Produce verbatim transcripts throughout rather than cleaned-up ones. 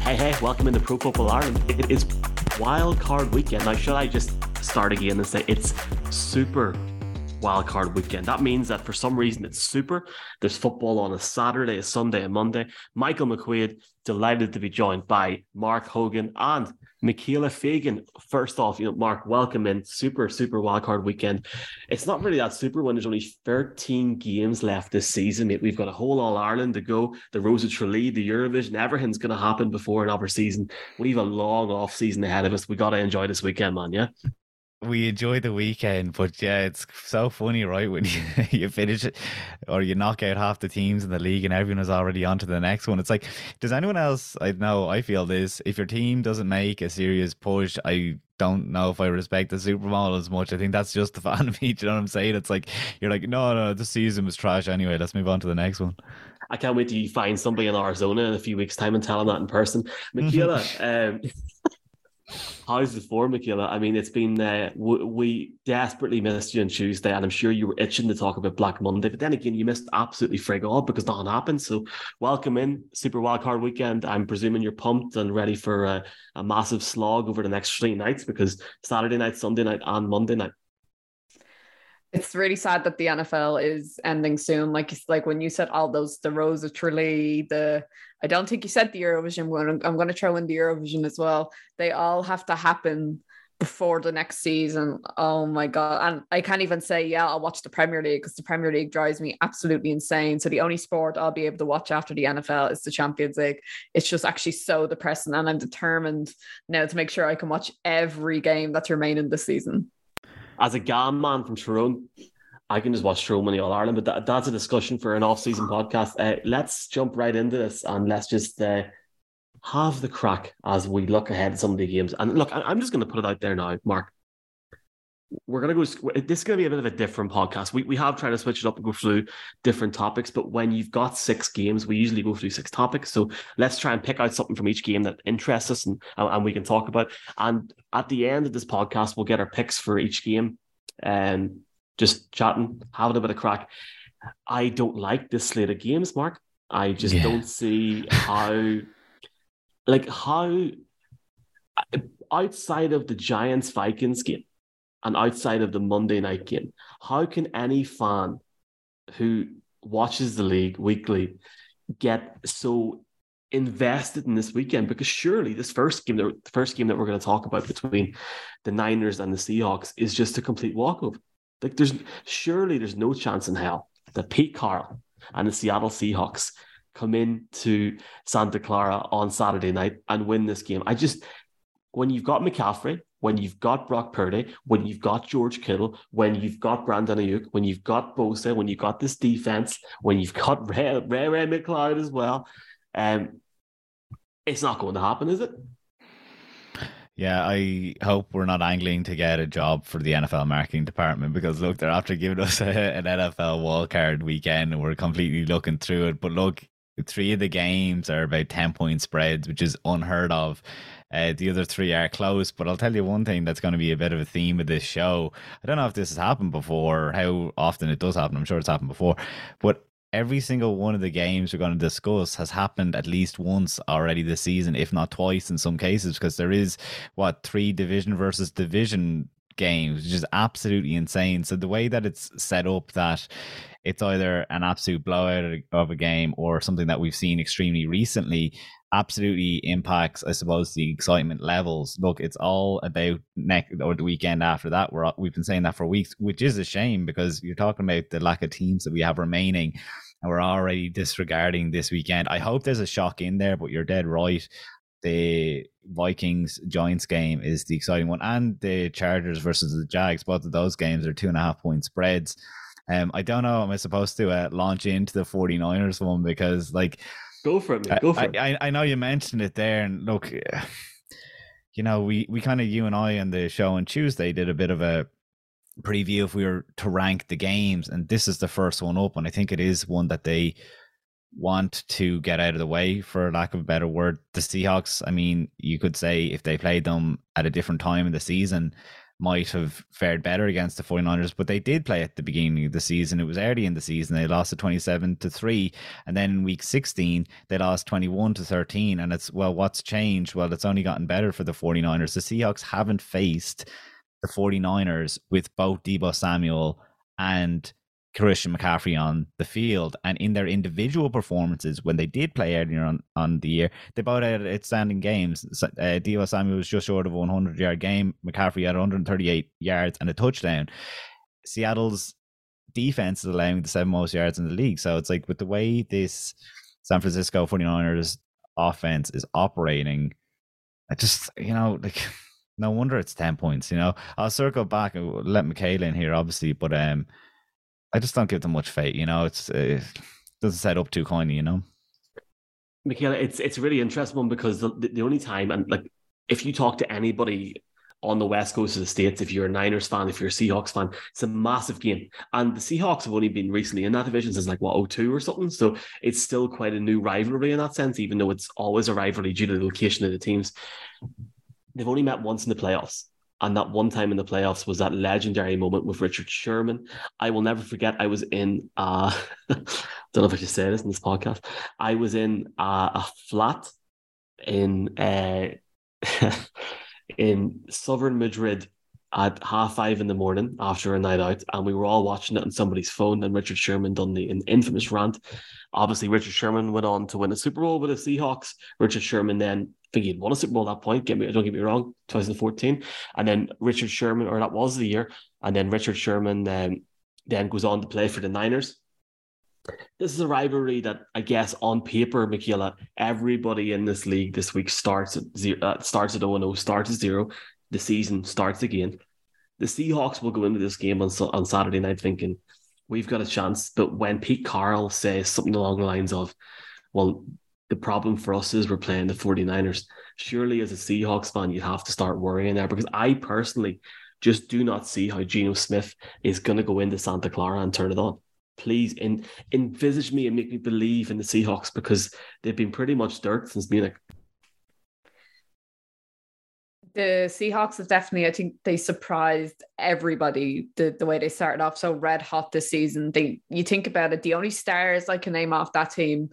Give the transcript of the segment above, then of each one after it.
Hey, hey, welcome into Pro Football Ireland. It is wild card weekend. Now, should I just start again and say it's super wild card weekend? That means that for some reason it's super. There's football on a Saturday, a Sunday, a Monday. Michael McQuaid, delighted to be joined by Mark Hogan and Michaela Fagan. First off, you know, Mark, welcome in. Super, super wild card weekend. It's not really that super when there's only thirteen games left this season. We've got a whole All Ireland to go, the Rose of Tralee, the Eurovision. Everything's going to happen before another season. We have a long off season ahead of us. We got to enjoy this weekend, man. Yeah. We enjoy the weekend, but yeah, it's so funny, right? When you, you finish it or you knock out half the teams in the league and everyone is already on to the next one. It's like, does anyone else, I know I feel this, if your team doesn't make a serious push, I don't know if I respect the Super Bowl as much. I think that's just the fan of me, do you know what I'm saying? It's like, you're like, no, no, this season was trash anyway. Let's move on to the next one. I can't wait to find somebody in Arizona in a few weeks' time and tell them that in person. Michaela, um... how's the form, Michaela? I mean, it's been uh, w- we desperately missed you on Tuesday, and I'm sure you were itching to talk about Black Monday, but then again, you missed absolutely frig all because nothing happened. So, welcome in Super Wildcard Weekend. I'm presuming you're pumped and ready for uh, a massive slog over the next three nights, because Saturday night, Sunday night, and Monday night. It's really sad that the N F L is ending soon. Like, like when you said all those, the Rose of Tralee, the, I don't think you said the Eurovision one. I'm going to throw in the Eurovision as well. They all have to happen before the next season. Oh my God. And I can't even say, yeah, I'll watch the Premier League, because the Premier League drives me absolutely insane. So the only sport I'll be able to watch after the N F L is the Champions League. It's just actually so depressing. And I'm determined now to make sure I can watch every game that's remaining this season. As a Gam man from Tyrone, I can just watch Tyrone in All-Ireland, but that, that's a discussion for an off-season podcast. Uh, let's jump right into this and let's just uh, have the crack as we look ahead at some of the games. And look, I, I'm just going to put it out there now, Mark. We're going to go... This is going to be a bit of a different podcast. We we have tried to switch it up and go through different topics, but when you've got six games, we usually go through six topics. So let's try and pick out something from each game that interests us and, and we can talk about. And at the end of this podcast, we'll get our picks for each game and just chatting, having a bit of crack. I don't like this slate of games, Mark. I just yeah. don't see how... like, how... outside of the Giants-Vikings game, and outside of the Monday night game, how can any fan who watches the league weekly get so invested in this weekend? Because surely this first game, the first game that we're going to talk about between the Niners and the Seahawks, is just a complete walkover. Like, there's surely there's no chance in hell that Pete Carroll and the Seattle Seahawks come into Santa Clara on Saturday night and win this game. I just, when you've got McCaffrey, when you've got Brock Purdy, when you've got George Kittle, when you've got Brandon Ayuk, when you've got Bosa, when you've got this defense, when you've got Ray, Ray, Ray McLeod as well, um, it's not going to happen, is it? Yeah, I hope we're not angling to get a job for the N F L marketing department, because look, they're after giving us a, an N F L wildcard weekend and we're completely looking through it. But look, three of the games are about ten-point spreads, which is unheard of. Uh, the other three are close, but I'll tell you one thing that's going to be a bit of a theme of this show. I don't know if this has happened before or how often it does happen. I'm sure it's happened before, but every single one of the games we're going to discuss has happened at least once already this season, if not twice in some cases, because there is, what, three division versus division games, which is absolutely insane. So the way that it's set up, that it's either an absolute blowout of a game or something that we've seen extremely recently, absolutely impacts, I suppose, the excitement levels. Look, it's all about next or the weekend after that. We're we've been saying that for weeks, which is a shame, because you're talking about the lack of teams that we have remaining, and we're already disregarding this weekend. I hope there's a shock in there, but you're dead right. The Vikings Giants game is the exciting one, and the Chargers versus the Jags. Both of those games are two and a half point spreads. Um, I don't know. Am I supposed to uh, launch into the 49ers one, because like. Go for it, man. Go for it. I, I know you mentioned it there, and look, you know, we, we kind of, you and I on the show on Tuesday did a bit of a preview if we were to rank the games, and this is the first one up, and I think it is one that they want to get out of the way, for lack of a better word. The Seahawks, I mean, you could say if they played them at a different time in the season, might have fared better against the 49ers, but they did play at the beginning of the season. It was early in the season. They lost to twenty-seven to three. And then in week sixteen, they lost twenty-one to thirteen. And it's, well, what's changed? Well, it's only gotten better for the 49ers. The Seahawks haven't faced the 49ers with both Deebo Samuel and Christian McCaffrey on the field, and in their individual performances when they did play earlier on, on the year, they both had outstanding games. Uh, Deebo Samuel was just short of a hundred-yard game. McCaffrey had one hundred thirty-eight yards and a touchdown. Seattle's defense is allowing the seven most yards in the league. So it's like, with the way this San Francisco 49ers offense is operating, I just, you know, like, no wonder it's ten points, you know. I'll circle back and let Michaela in here, obviously, but um, I just don't give them much faith, you know. It's uh, it doesn't set up too kindly, you know. Michaela, it's it's a really interesting one, because the, the only time, and like, if you talk to anybody on the west coast of the States, if you're a Niners fan, if you're a Seahawks fan, it's a massive game. And the Seahawks have only been recently in that division since like, what, oh two or something. So it's still quite a new rivalry in that sense, even though it's always a rivalry due to the location of the teams. They've only met once in the playoffs. And that one time in the playoffs was that legendary moment with Richard Sherman. I will never forget. I was in, uh, I don't know if I should say this in this podcast. I was in uh, a flat in uh, in southern Madrid at half five in the morning after a night out. And we were all watching it on somebody's phone. And Richard Sherman done the an infamous rant. Obviously, Richard Sherman went on to win a Super Bowl with the Seahawks. Richard Sherman then, I think he'd won a Super Bowl at that point. Get me, don't get me wrong, twenty fourteen. And then Richard Sherman, or that was the year. And then Richard Sherman um, then goes on to play for the Niners. This is a rivalry that, I guess, on paper, Michaela, everybody in this league this week starts at zero, uh, starts at oh and oh, starts at zero. The season starts again. The Seahawks will go into this game on, on Saturday night thinking, we've got a chance. But when Pete Carroll says something along the lines of, well, the problem for us is we're playing the 49ers. Surely as a Seahawks fan, you have to start worrying there, because I personally just do not see how Geno Smith is going to go into Santa Clara and turn it on. Please in, envisage me and make me believe in the Seahawks, because they've been pretty much dirt since Munich. The Seahawks have definitely, I think they surprised everybody the, the way they started off so red hot this season. They, you think about it, the only stars I can name off that team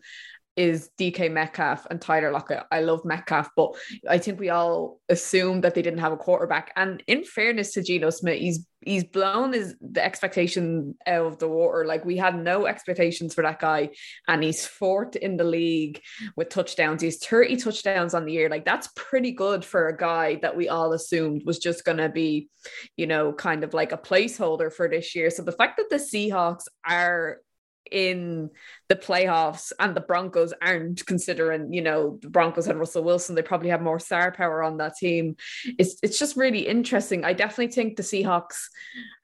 is D K Metcalf and Tyler Lockett. I love Metcalf, but I think we all assumed that they didn't have a quarterback. And in fairness to Geno Smith, he's he's blown his the expectation out of the water. Like, we had no expectations for that guy, and he's fourth in the league with touchdowns. He's thirty touchdowns on the year. Like, that's pretty good for a guy that we all assumed was just going to be, you know, kind of like a placeholder for this year. So the fact that the Seahawks are in the playoffs and the Broncos aren't, considering, you know, the Broncos had Russell Wilson, they probably have more star power on that team. It's it's just really interesting. I definitely think the Seahawks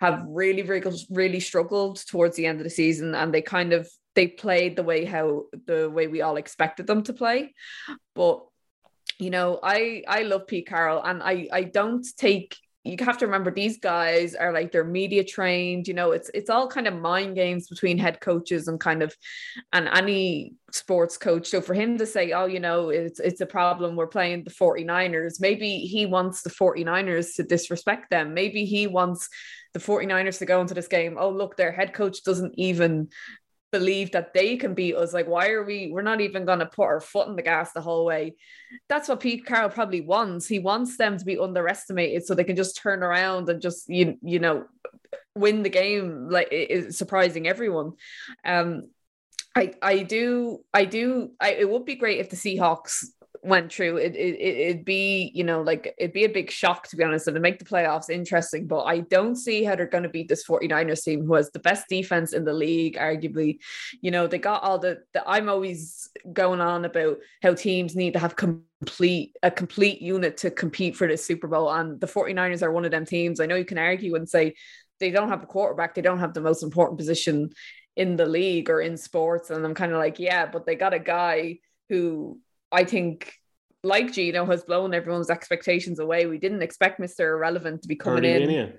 have really, really, really struggled towards the end of the season, and they kind of, they played the way how the way we all expected them to play. But, you know, I I love Pete Carroll, and I I don't take. You have to remember, these guys are like, they're media trained, you know, it's, it's all kind of mind games between head coaches and kind of, and any sports coach. So for him to say, oh, you know, it's, it's a problem, we're playing the 49ers. Maybe he wants the 49ers to disrespect them. Maybe he wants the 49ers to go into this game, oh, look, their head coach doesn't even believe that they can beat us. Like, why are we, we're not even going to put our foot in the gas the whole way. That's what Pete Carroll probably wants. He wants them to be underestimated so they can just turn around and just, you, you know, win the game. Like, it, it's surprising everyone. Um, I, I do, I do, I, it would be great if the Seahawks went through. It, it, it'd be, you know, like, it'd be a big shock, to be honest, and to make the playoffs interesting, but I don't see how they're going to beat this 49ers team, who has the best defense in the league, arguably. You know, they got all the, the I'm always going on about how teams need to have complete a complete unit to compete for the Super Bowl, and the 49ers are one of them teams. I know you can argue and say they don't have a quarterback, they don't have the most important position in the league or in sports, and I'm kind of like, yeah, but they got a guy who, I think, like Gino, has blown everyone's expectations away. We didn't expect Mister Irrelevant to be coming Purdy in. Mania.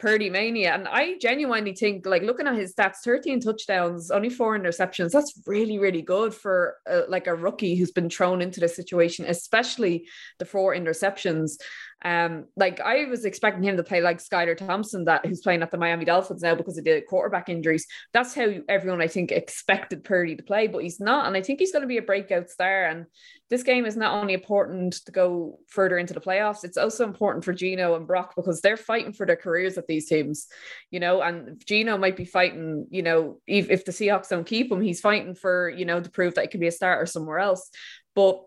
Purdy Mania. And I genuinely think, like, looking at his stats, thirteen touchdowns, only four interceptions, that's really, really good for uh, like a rookie who's been thrown into this situation, especially the four interceptions. Um, like I was expecting him to play like Skylar Thompson, that who's playing at the Miami Dolphins now because of the quarterback injuries. That's how everyone, I think, expected Purdy to play, but he's not. And I think he's going to be a breakout star. And this game is not only important to go further into the playoffs, it's also important for Geno and Brock because they're fighting for their careers at these teams, you know, and Geno might be fighting, you know, if, if the Seahawks don't keep him, he's fighting for, you know, to prove that he can be a starter somewhere else. But,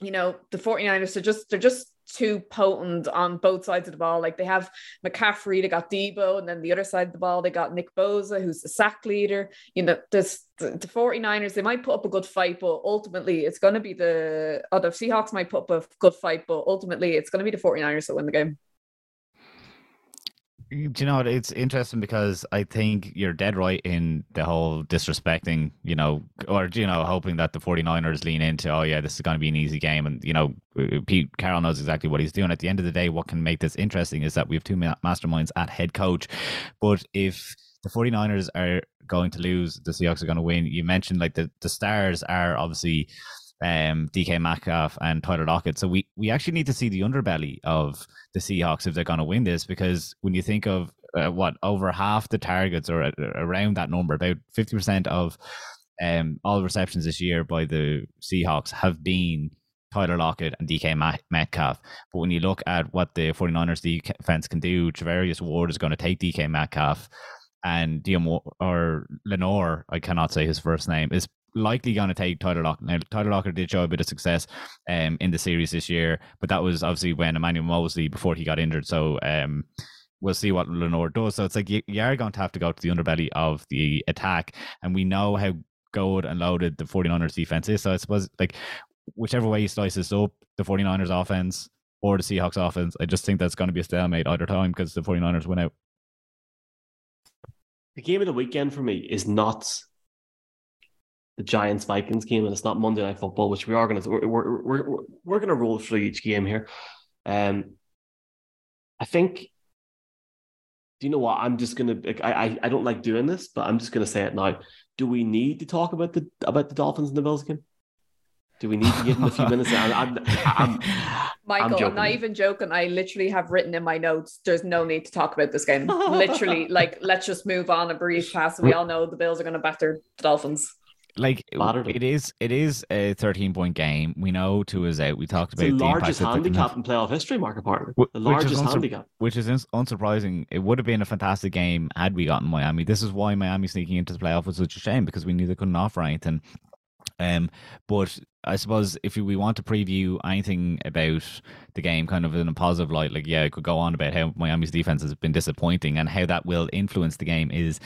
you know, the 49ers are just, they're just, too potent on both sides of the ball. Like they have McCaffrey, they got Debo, and then the other side of the ball, they got Nick Bosa, who's the sack leader. You know, this, the 49ers, they might put up a good fight, but ultimately it's going to be the, oh, the Seahawks might put up a good fight, but ultimately it's going to be the 49ers that win the game. Do you know, it's interesting because I think you're dead right in the whole disrespecting, you know, or, you know, hoping that the 49ers lean into, oh, yeah, this is going to be an easy game. And, you know, Pete Carroll knows exactly what he's doing. At the end of the day, what can make this interesting is that we have two masterminds at head coach. But if the 49ers are going to lose, the Seahawks are going to win. You mentioned like the, the stars are obviously um, D K Metcalf and Tyler Lockett. So we, we actually need to see the underbelly of the Seahawks if they're going to win this, because when you think of uh, what over half the targets or uh, around that number, about fifty percent of um, all receptions this year by the Seahawks have been Tyler Lockett and D K Metcalf. But when you look at what the 49ers defense can do, Traverius Ward is going to take D K Metcalf, and Diom or Lenore, I cannot say his first name, is likely going to take Tyler Lockett. Now, Tyler Lockett did show a bit of success um, in the series this year, but that was obviously when Emmanuel Mosley, before he got injured. So um, we'll see what Lenore does. So it's like you, you are going to have to go to the underbelly of the attack, and we know how gold and loaded the 49ers defense is. So I suppose like whichever way you slice this up, the 49ers offense or the Seahawks offense, I just think that's going to be a stalemate either time because the 49ers win out. The game of the weekend for me is not the Giants Vikings game, and it's not Monday Night Football, which we are going to we're we're we're, we're going to roll through each game here. Um, I think. Do you know what? I'm just going to. I I I don't like doing this, but I'm just going to say it now. Do we need to talk about the about the Dolphins and the Bills game? Do we need to give them a few minutes? I'm, I'm, I'm, Michael, I'm, I'm not even joking. I literally have written in my notes, there's no need to talk about this game. Literally, like, let's just move on and breeze past. We all know the Bills are going to batter the Dolphins. Like Modern. it is, it is a thirteen-point game. We know two is out. We talked about it's the largest the handicap in playoff history, Mark Apartment. The largest unsur- handicap, which is unsurprising. It would have been a fantastic game had we gotten Miami. This is why Miami sneaking into the playoff was such a shame, because we knew they couldn't offer anything. Um, but I suppose if we want to preview anything about the game kind of in a positive light, like, yeah, I could go on about how Miami's defense has been disappointing and how that will influence the game is.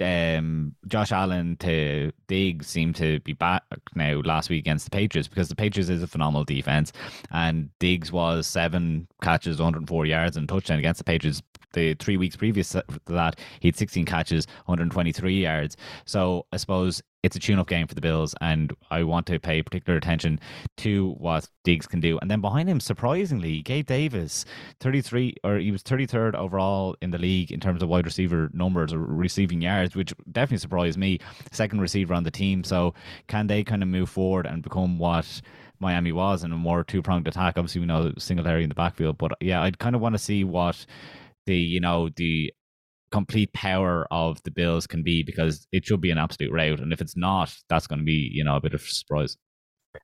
Um, Josh Allen to Diggs seem to be back now last week against the Patriots, because the Patriots is a phenomenal defense, and Diggs was seven catches, one hundred four yards and a touchdown against the Patriots. The three weeks previous to that, he had sixteen catches, one hundred twenty-three yards. So I suppose it's a tune-up game for the Bills, and I want to pay particular attention to what Diggs can do. And then behind him, surprisingly, Gabe Davis, thirty-three, or he was thirty-third overall in the league in terms of wide receiver numbers or receiving yards, which definitely surprised me. Second receiver on the team. So can they kind of move forward and become what Miami was in a more two-pronged attack? Obviously, we know Singletary in the backfield, but yeah, I'd kind of want to see what the, you know, the complete power of the Bills can be, because it should be an absolute rout. And if it's not, that's going to be, you know, a bit of a surprise.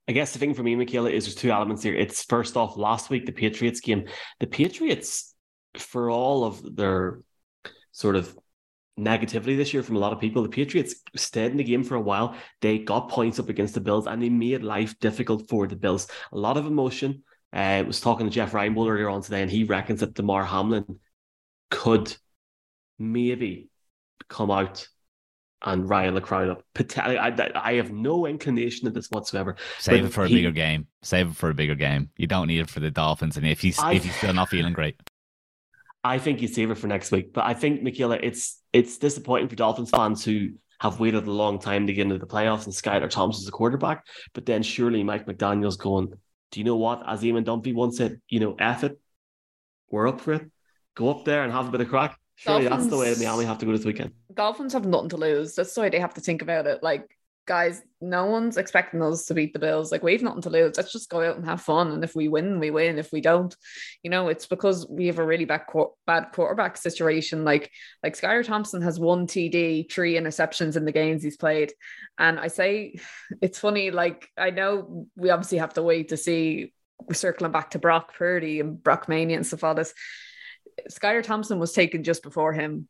I guess the thing for me, Michaela, is there's two elements here. It's first off, last week, the Patriots game. The Patriots, for all of their sort of negativity this year from a lot of people, the Patriots stayed in the game for a while. They got points up against the Bills, and they made life difficult for the Bills. A lot of emotion. I uh, was talking to Jeff Reinbold earlier on today, and he reckons that Damar Hamlin could maybe come out and rile the crowd up. I, I have no inclination of this whatsoever. Save but it for a he, bigger game. Save it for a bigger game. You don't need it for the Dolphins. And if he's I, if he's still not feeling great, I think you save it for next week. But I think, Michaela, it's it's disappointing for Dolphins fans who have waited a long time to get into the playoffs, and Skylar Thompson's the quarterback. But then surely Mike McDaniel's going, do you know what? As Eamon Dunphy once said, you know, F it. We're up for it. Go up there and have a bit of crack. Surely Dolphins, that's the way Miami have to go this weekend. Dolphins have nothing to lose. That's the way they have to think about it. Like, guys, no one's expecting us to beat the Bills. Like, we've nothing to lose. Let's just go out and have fun. And if we win, we win. If we don't, you know, it's because we have a really bad bad quarterback situation. Like, like Skylar Thompson has one T D, three interceptions in the games he's played. And I say, it's funny. Like, I know we obviously have to wait to see. We're circling back to Brock Purdy and Brock Mania and stuff all this. Skylar Thompson was taken just before him.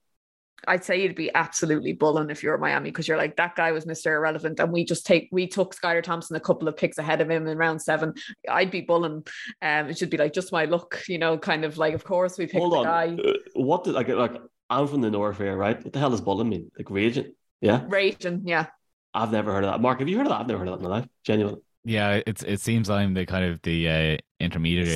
I'd say you'd be absolutely bulling if you're at Miami, because you're like, that guy was Mister Irrelevant, and we just take we took Skylar Thompson a couple of picks ahead of him in round seven. I'd be bulling. Um, it should be like, just my luck, you know, kind of like, of course we picked Hold the on. guy. Uh, what did I get? Like, I'm from the north here, right? What the hell does bulling mean? Like raging? Yeah, raging. Yeah, I've never heard of that. Mark, have you heard of that? I've never heard of that in my life. Genuinely. Yeah, it's it seems I'm the kind of the uh, intermediary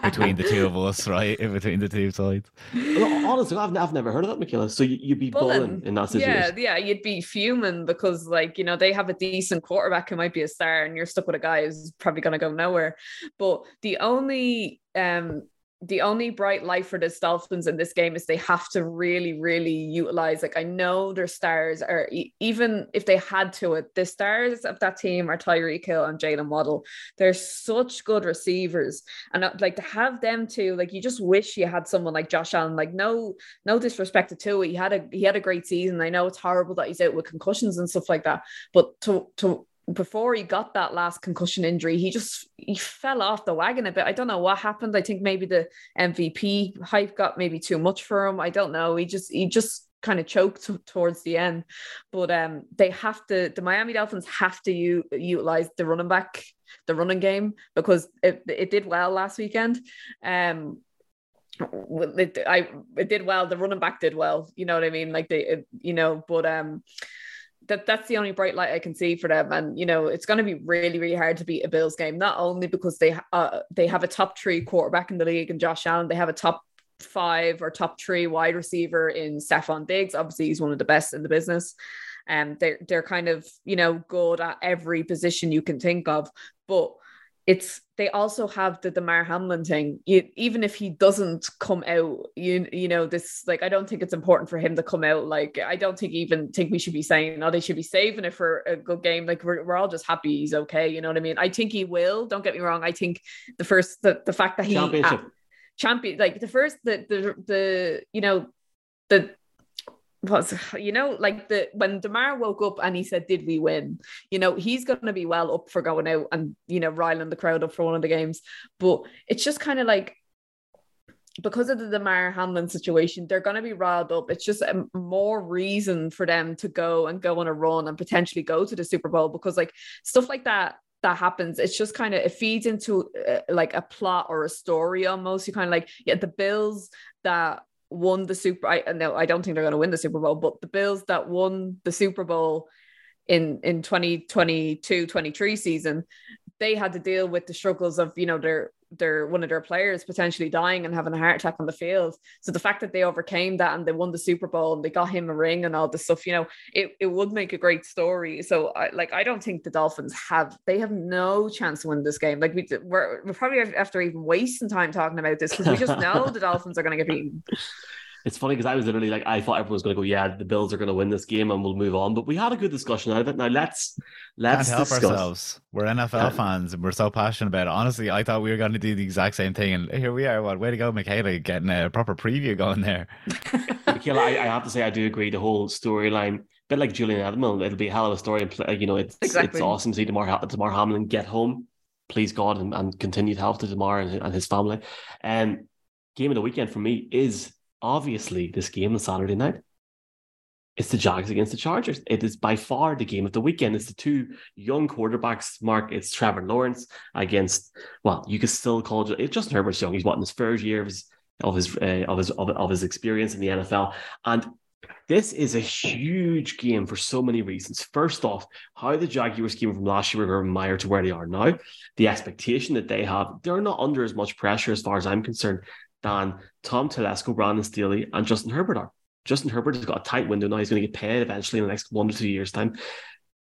between the two of us, right? In between the two sides. Well, honestly, I've, I've never heard of that, Michaela. So you, you'd be bulling in that situation. Yeah, yeah, you'd be fuming because, like, you know, they have a decent quarterback who might be a star, and you're stuck with a guy who's probably going to go nowhere. But the only um. The only bright light for the Dolphins in this game is they have to really, really utilize. Like, I know their stars are, even if they had to it, the stars of that team are Tyreek Hill and Jalen Waddle. They're such good receivers. And like, to have them two, like, you just wish you had someone like Josh Allen. Like, no, no disrespect to Tua. He had a, he had a great season. I know it's horrible that he's out with concussions and stuff like that, but to, to, before he got that last concussion injury, he just he fell off the wagon a bit. I don't know what happened. I think maybe the M V P hype got maybe too much for him. I don't know. He just he just kind of choked t- towards the end. But um, they have to. The Miami Dolphins have to u- utilize the running back, the running game, because it it did well last weekend. Um, it, I it did well. The running back did well. You know what I mean? Like they, it, you know, but um. That that's the only bright light I can see for them. And, you know, it's going to be really, really hard to beat a Bills game, not only because they uh, they have a top three quarterback in the league in Josh Allen. They have a top five or top three wide receiver in Stefon Diggs. Obviously, he's one of the best in the business. And um, they're, they're kind of, you know, good at every position you can think of. But it's they also have the Damar Hamlin thing. You, even if he doesn't come out, you you know, this, like, I don't think it's important for him to come out. Like, I don't think even think we should be saying, oh, they should be saving it for a good game. Like, we're, we're all just happy he's okay. You know what I mean? I think he will. Don't get me wrong. I think the first, the, the fact that he... Championship. Uh, champion, like, the first, the, the, the you know, the... Was, you know, like the when Damar woke up and he said, did we win? You know, he's going to be well up for going out and, you know, riling the crowd up for one of the games. But it's just kind of like, because of the Damar Hamlin situation, they're going to be riled up. It's just a more reason for them to go and go on a run and potentially go to the Super Bowl, because like stuff like that that happens, it's just kind of, it feeds into uh, like a plot or a story almost. You kind of like, yeah, the Bills that won the Super I no I don't think they're going to win the Super Bowl, but the Bills that won the Super Bowl in in twenty twenty-two twenty-three season, they had to deal with the struggles of, you know, their their one of their players potentially dying and having a heart attack on the field. So the fact that they overcame that and they won the Super Bowl and they got him a ring and all this stuff, you know, it, it would make a great story. So I, like, I don't think the Dolphins have, they have no chance to win this game. Like we, we're, we're probably after even wasting time talking about this, because we just know the Dolphins are going to get beaten. It's funny because I was literally like, I thought everyone was going to go, yeah, the Bills are going to win this game and we'll move on. But we had a good discussion out of it. Now let's let's Can't help discuss. ourselves. We're N F L yeah. fans and we're so passionate about it. Honestly, I thought we were going to do the exact same thing, and here we are. What way to go, Michaela, getting a proper preview going there. Michaela, I, I have to say I do agree. The whole storyline, a bit like Julian Edelman, it'll be a hell of a story. You know, it's exactly. It's awesome to see Damar, Damar Hamlin get home. Please God, and, and continued health to Damar and, and his family. And um, game of the weekend for me is. Obviously, this game on Saturday night, it's the Jags against the Chargers. It is by far the game of the weekend. It's the two young quarterbacks, Mark. It's Trevor Lawrence against, well, you could still call it Justin Herbert's young. He's what, in his third year of his of his, uh, of his of, of his experience in the N F L. And this is a huge game for so many reasons. First off, how the Jaguars came from last year with Urban Meyer to where they are now, the expectation that they have, they're not under as much pressure as far as I'm concerned than Tom Telesco, Brandon Staley, and Justin Herbert are. Justin Herbert has got a tight window now. He's going to get paid eventually in the next one to two years' time.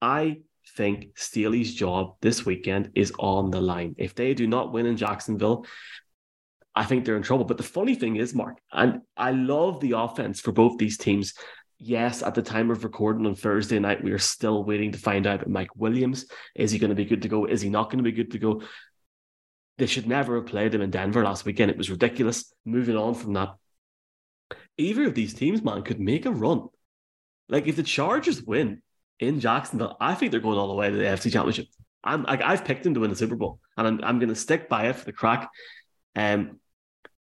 I think Staley's job this weekend is on the line. If they do not win in Jacksonville, I think they're in trouble. But the funny thing is, Mark, and I love the offense for both these teams. yes, at the time of recording on Thursday night, we are still waiting to find out about Mike Williams. Is he going to be good to go? Is he not going to be good to go? They should never have played him in Denver last weekend. It was ridiculous. Moving on from that, either of these teams, man, could make a run. Like, if the Chargers win in Jacksonville, I think they're going all the way to the A F C Championship. I'm like, I've picked them to win the Super Bowl, and I'm I'm going to stick by it for the crack. Um,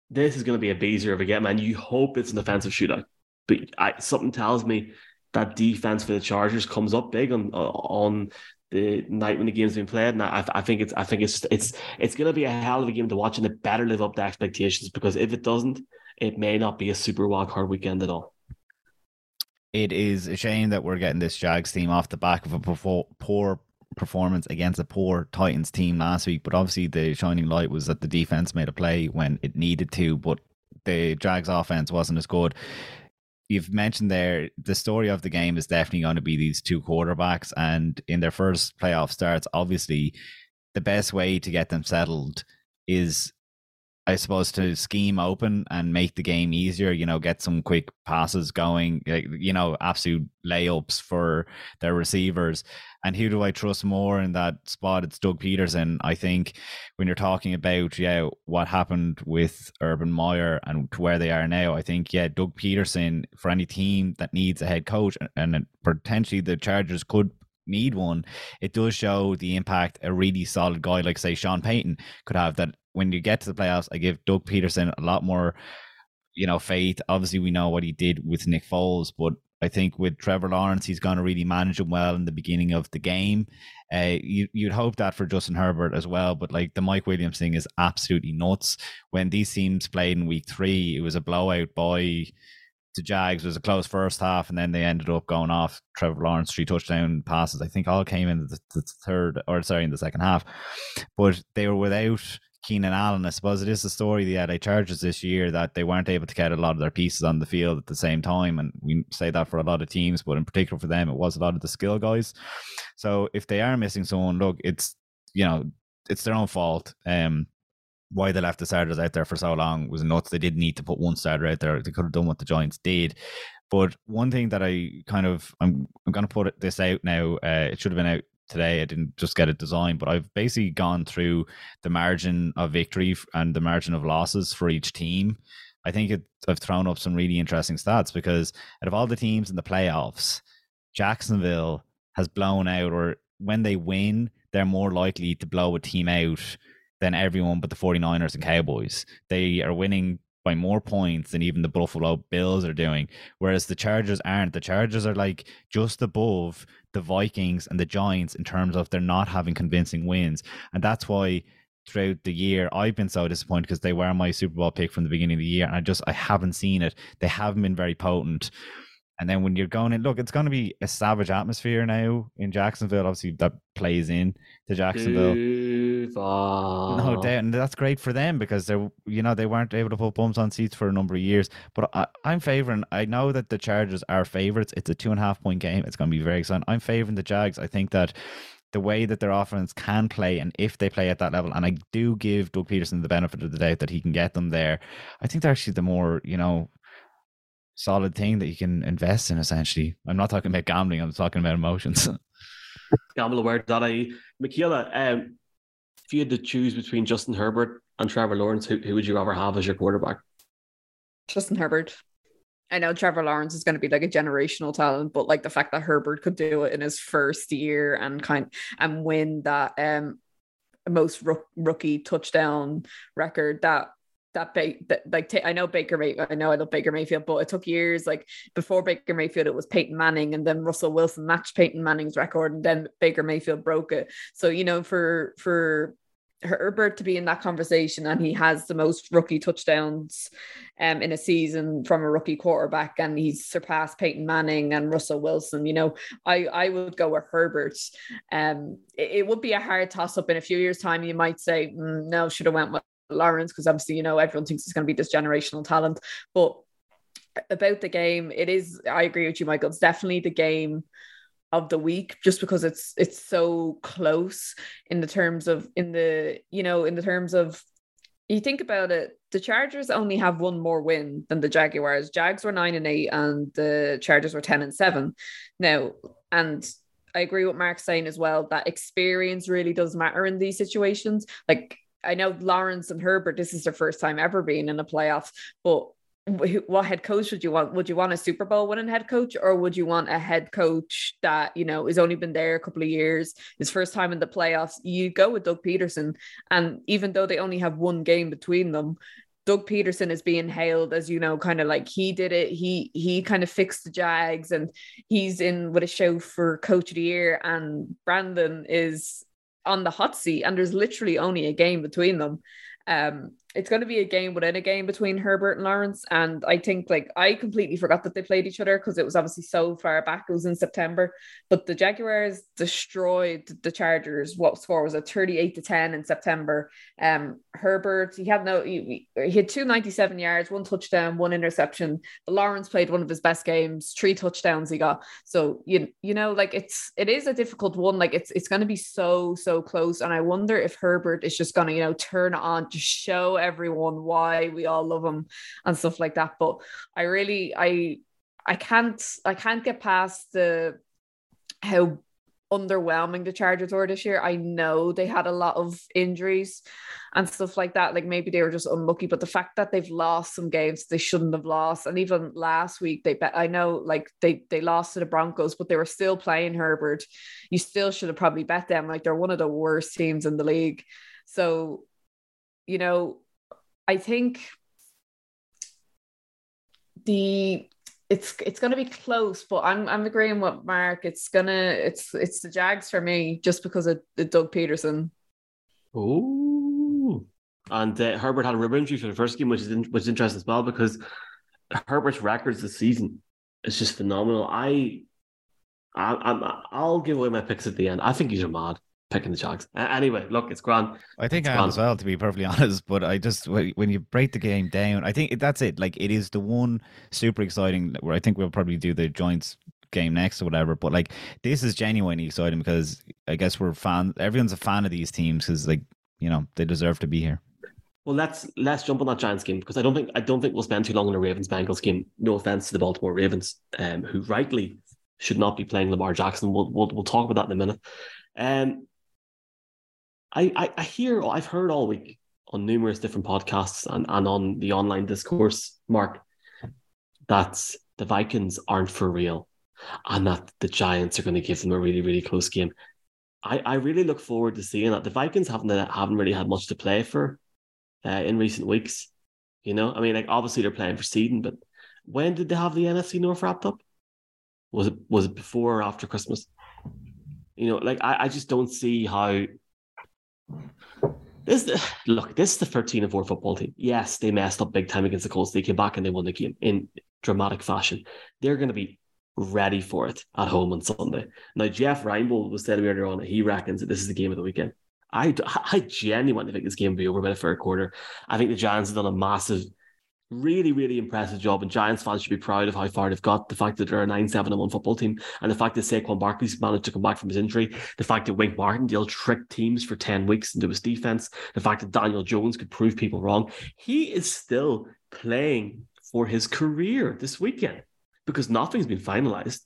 this is going to be a beezer of a game, man. You hope it's an offensive shootout. But I, something tells me that defense for the Chargers comes up big on on the night when the game's been played, and I, I think it's I think it's it's it's going to be a hell of a game to watch, and it better live up to expectations, because if it doesn't, it may not be a super wild card weekend at all. It is a shame that we're getting this Jags team off the back of a poor, poor performance against a poor Titans team last week, but obviously the shining light was that the defense made a play when it needed to, but the Jags offense wasn't as good. You've mentioned there, the story of the game is definitely going to be these two quarterbacks, and in their first playoff starts, obviously the best way to get them settled is, I suppose, to scheme open and make the game easier, you know, get some quick passes going, you know, absolute layups for their receivers. And who do I trust more in that spot? It's Doug Peterson. I think when you're talking about, yeah, what happened with Urban Meyer and to where they are now, I think, yeah, Doug Peterson, for any team that needs a head coach, and potentially the Chargers could need one, it does show the impact a really solid guy like, say, Sean Payton could have. That when you get to the playoffs, I give Doug Peterson a lot more, you know, faith. Obviously, we know what he did with Nick Foles, but I think with Trevor Lawrence, he's going to really manage him well in the beginning of the game. Uh, you, you'd hope that for Justin Herbert as well, but like the Mike Williams thing is absolutely nuts. When these teams played in week three, it was a blowout by the Jags. It was a close first half, and then they ended up going off. Trevor Lawrence, three touchdown passes, I think all came in the, the third, or sorry, in the second half. But they were without Keenan Allen. I suppose it is the story of the L A Chargers this year, that they weren't able to get a lot of their pieces on the field at the same time, and we say that for a lot of teams, but in particular for them, it was a lot of the skill guys. So if they are missing someone, look, it's, you know, it's their own fault. Um, why they left the starters out there for so long was nuts. They didn't need to put one starter out there. They could have done what the Giants did. But one thing that I kind of, I'm I'm going to put this out now. Uh, it should have been out today. I didn't just get it designed, but I've basically gone through the margin of victory and the margin of losses for each team. I think it, I've thrown up some really interesting stats, because out of all the teams in the playoffs, Jacksonville has blown out, or when they win, they're more likely to blow a team out than everyone but the 49ers and Cowboys. They are winning by more points than even the Buffalo Bills are doing, whereas the Chargers aren't. The Chargers are like just above the Vikings and the Giants in terms of they're not having convincing wins. And that's why throughout the year I've been so disappointed, because they were my Super Bowl pick from the beginning of the year, and I just I haven't seen it. They haven't been very potent. And then when you're going in, look, it's going to be a savage atmosphere now in Jacksonville. Obviously, that plays in to Jacksonville. Duval. No doubt, and that's great for them, because they, you know, they weren't able to put bums on seats for a number of years. But I, I'm favoring. I know that the Chargers are favorites. It's a two and a half point game. It's going to be very exciting. I'm favoring the Jags. I think that the way that their offense can play, and if they play at that level, and I do give Doug Peterson the benefit of the doubt that he can get them there. I think they're actually the more, you know, solid thing that you can invest in, essentially. I'm not talking about gambling, I'm talking about emotions. Gamble aware dot I E. Michaela, um, if you had to choose between Justin Herbert and Trevor Lawrence, who, who would you rather have as your quarterback? Justin Herbert. I know Trevor Lawrence is going to be like a generational talent, but like the fact that Herbert could do it in his first year and kind and win that um most ro- rookie touchdown record, that That, that like t- I know Baker Mayfield I know I love Baker Mayfield, but it took years. Like before Baker Mayfield, it was Peyton Manning, and then Russell Wilson matched Peyton Manning's record, and then Baker Mayfield broke it. So, you know, for for Herbert to be in that conversation, and he has the most rookie touchdowns um in a season from a rookie quarterback, and he's surpassed Peyton Manning and Russell Wilson, you know, I I would go with Herbert. Um it, it would be a hard toss-up. In a few years' time, you might say, mm, no, should have went with Lawrence, because obviously, you know, everyone thinks it's going to be this generational talent. But about the game, it is, I agree with you, Michael, it's definitely the game of the week, just because it's it's so close in the terms of in the you know in the terms of you think about it, the Chargers only have one more win than the Jaguars. Jags were nine and eight and the Chargers were ten and seven. Now, and I agree with Mark saying as well that experience really does matter in these situations. Like, I know Lawrence and Herbert, this is their first time ever being in a playoff, but what head coach would you want? Would you want a Super Bowl winning head coach, or would you want a head coach that, you know, has only been there a couple of years, his first time in the playoffs? You go with Doug Peterson. And even though they only have one game between them, Doug Peterson is being hailed as, you know, kind of like he did it. He, he kind of fixed the Jags and he's in with a show for coach of the year. And Brandon is on the hot seat and there's literally only a game between them. Um, it's going to be a game within a game between Herbert and Lawrence. And I think, like, I completely forgot that they played each other because it was obviously so far back. It was in September, but the Jaguars destroyed the Chargers. What score was it? thirty-eight to ten in September. Um, Herbert, he had no, he, he had two hundred ninety-seven yards, one touchdown, one interception. But Lawrence played one of his best games, three touchdowns he got. So, you, you know, like it's, it is a difficult one. Like it's, it's going to be so, so close. And I wonder if Herbert is just going to, you know, turn on, just show everyone why we all love him and stuff like that. But I really I I can't I can't get past the how underwhelming the Chargers were this year. I know they had a lot of injuries and stuff like that, like maybe they were just unlucky, but the fact that they've lost some games they shouldn't have lost, and even last week they bet I know like they they lost to the Broncos, but they were still playing Herbert. You still should have probably bet them. Like, they're one of the worst teams in the league. So, you know, I think the it's it's going to be close, but I'm I'm agreeing with Mark. It's gonna it's it's the Jags for me just because of the Doug Peterson. Oh, and uh, Herbert had a rib injury for the first game, which is in, which is interesting as well because Herbert's records this season is just phenomenal. I, I I'm I'll give away my picks at the end. I think you're mad. Picking the Jags. Uh, anyway, look, it's grand. I think I am as well, to be perfectly honest. But I just, when you break the game down, I think that's it. Like, it is the one super exciting where I think we'll probably do the Giants game next or whatever. But like, this is genuinely exciting because I guess we're fan. Everyone's a fan of these teams because, like, you know, they deserve to be here. Well, let's let's jump on that Giants game because I don't think I don't think we'll spend too long on a Ravens Bengals game. No offense to the Baltimore Ravens, um, who rightly should not be playing Lamar Jackson. We'll we'll, we'll talk about that in a minute. Um. I, I, I hear, I've heard all week on numerous different podcasts and, and on the online discourse, Mark, that the Vikings aren't for real and that the Giants are going to give them a really, really close game. I, I really look forward to seeing that. The Vikings haven't, haven't really had much to play for uh, in recent weeks. You know, I mean, like, obviously they're playing for seeding, but when did they have the N F C North wrapped up? Was it, was it before or after Christmas? You know, like, I, I just don't see how... This look, this is the thirteen and four football team. Yes, they messed up big time against the Colts. They came back and they won the game in dramatic fashion. They're going to be ready for it at home on Sunday. Now, Jeff Reinbold was telling me earlier on that he reckons that this is the game of the weekend. I, I genuinely think this game will be over by the third quarter. I think the Giants have done a massive, really, really impressive job, and Giants fans should be proud of how far they've got. The fact that they're a nine seven and one football team, and the fact that Saquon Barkley's managed to come back from his injury, the fact that Wink Martindale tricked teams for ten weeks into his defense, the fact that Daniel Jones could prove people wrong. He is still playing for his career this weekend because nothing's been finalized.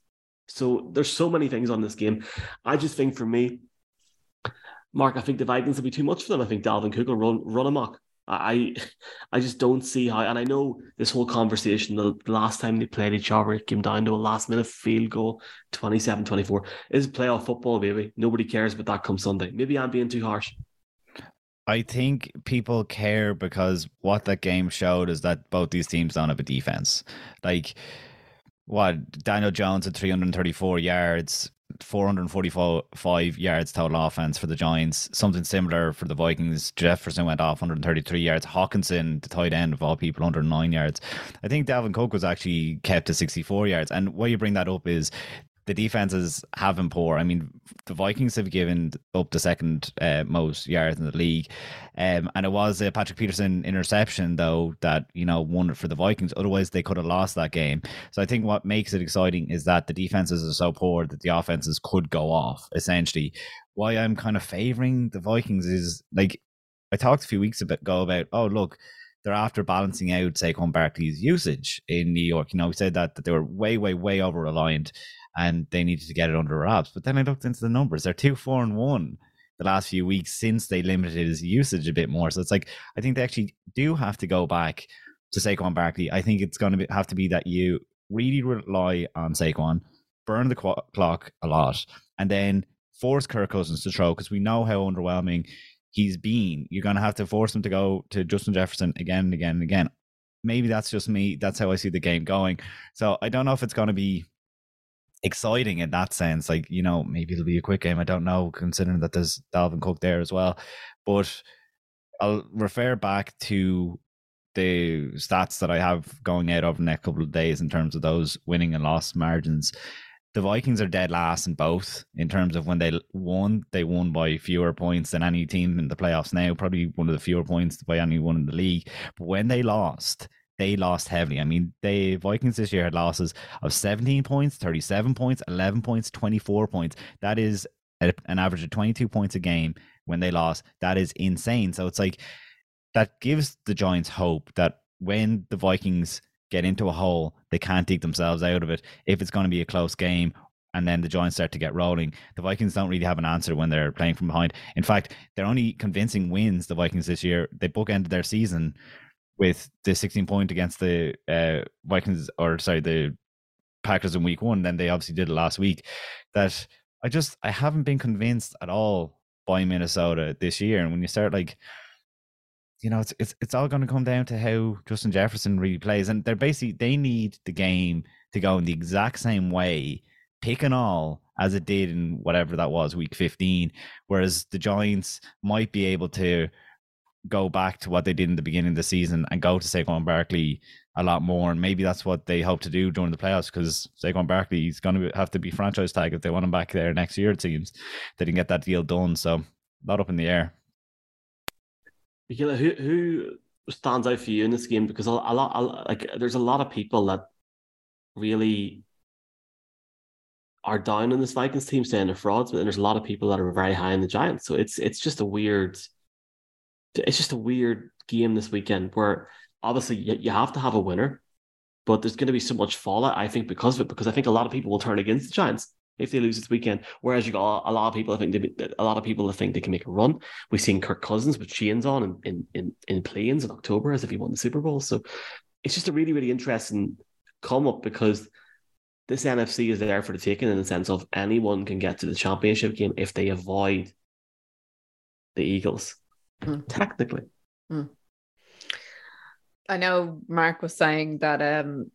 So there's so many things on this game. I just think for me, Mark, I think the Vikings will be too much for them. I think Dalvin Cook will run, run amok. I I just don't see how, and I know this whole conversation, the last time they played each other, it came down to a last-minute field goal, twenty-seven twenty-four. It's playoff football, baby. Nobody cares about that come Sunday. Maybe I'm being too harsh. I think people care because what that game showed is that both these teams don't have a defense. Like, what, Daniel Jones had three hundred thirty-four yards, four hundred forty-five yards total offense for the Giants. Something similar for the Vikings. Jefferson went off one hundred thirty-three yards. Hawkinson, the tight end of all people, one hundred nine yards. I think Dalvin Cook was actually kept to sixty-four yards. And why you bring that up is the defenses have been poor. I mean, the Vikings have given up the second uh, most yards in the league. Um, and it was a Patrick Peterson interception, though, that, you know, won it for the Vikings. Otherwise, they could have lost that game. So I think what makes it exciting is that the defenses are so poor that the offenses could go off, essentially. Why I'm kind of favoring the Vikings is, like, I talked a few weeks ago about, oh, look, they're after balancing out Saquon Barkley's usage in New York. You know, we said that, that they were way, way, way over-reliant and they needed to get it under wraps. But then I looked into the numbers. They're two, four, and one the last few weeks since they limited his usage a bit more. So it's like, I think they actually do have to go back to Saquon Barkley. I think it's going to have to be that you really rely on Saquon, burn the qu- clock a lot, and then force Kirk Cousins to throw, because we know how underwhelming he's been. You're going to have to force him to go to Justin Jefferson again and again and again. Maybe that's just me. That's how I see the game going. So I don't know if it's going to be exciting in that sense. Like, you know, maybe it'll be a quick game. I don't know, considering that there's Dalvin Cook there as well. But I'll refer back to the stats that I have going out over the next couple of days in terms of those winning and loss margins. The Vikings are dead last in both in terms of when they won. They won by fewer points than any team in the playoffs now, probably one of the fewer points by anyone in the league. But when they lost, they lost heavily. I mean, the Vikings this year had losses of seventeen points, thirty-seven points, eleven points, twenty-four points. That is a, an average of twenty-two points a game when they lost. That is insane. So it's like, that gives the Giants hope that when the Vikings get into a hole, they can't dig themselves out of it. If it's going to be a close game and then the Giants start to get rolling, the Vikings don't really have an answer when they're playing from behind. In fact, they're only convincing wins, the Vikings this year. They bookended their season with the sixteen point against the uh, Vikings, or sorry, the Packers in week one. Then they obviously did it last week. That I just, I haven't been convinced at all by Minnesota this year. And when you start like, you know, it's it's it's all going to come down to how Justin Jefferson really plays. And they're basically, they need the game to go in the exact same way, pick and all, as it did in whatever that was, week fifteen. Whereas the Giants might be able to go back to what they did in the beginning of the season and go to Saquon Barkley a lot more. And maybe that's what they hope to do during the playoffs, because Saquon Barkley is going to have to be franchise tag if they want him back there next year, it seems. They didn't get that deal done. So a lot up in the air. Michaela, who who stands out for you in this game? Because a, a lot, a, like, there's a lot of people that really are down on this Vikings team, saying they're frauds, but then there's a lot of people that are very high on the Giants. So it's it's just a weird, it's just a weird game this weekend, where obviously you, you have to have a winner, but there's going to be so much fallout, I think, because of it. Because I think a lot of people will turn against the Giants if they lose this weekend, whereas you got a lot of people, I think they, a lot of people think they can make a run. We've seen Kirk Cousins with chains on in in in planes in October as if he won the Super Bowl. So it's just a really, really interesting come up, because this N F C is there for the taking, in the sense of anyone can get to the championship game if they avoid the Eagles, mm. technically. Mm. I know Mark was saying that. Um...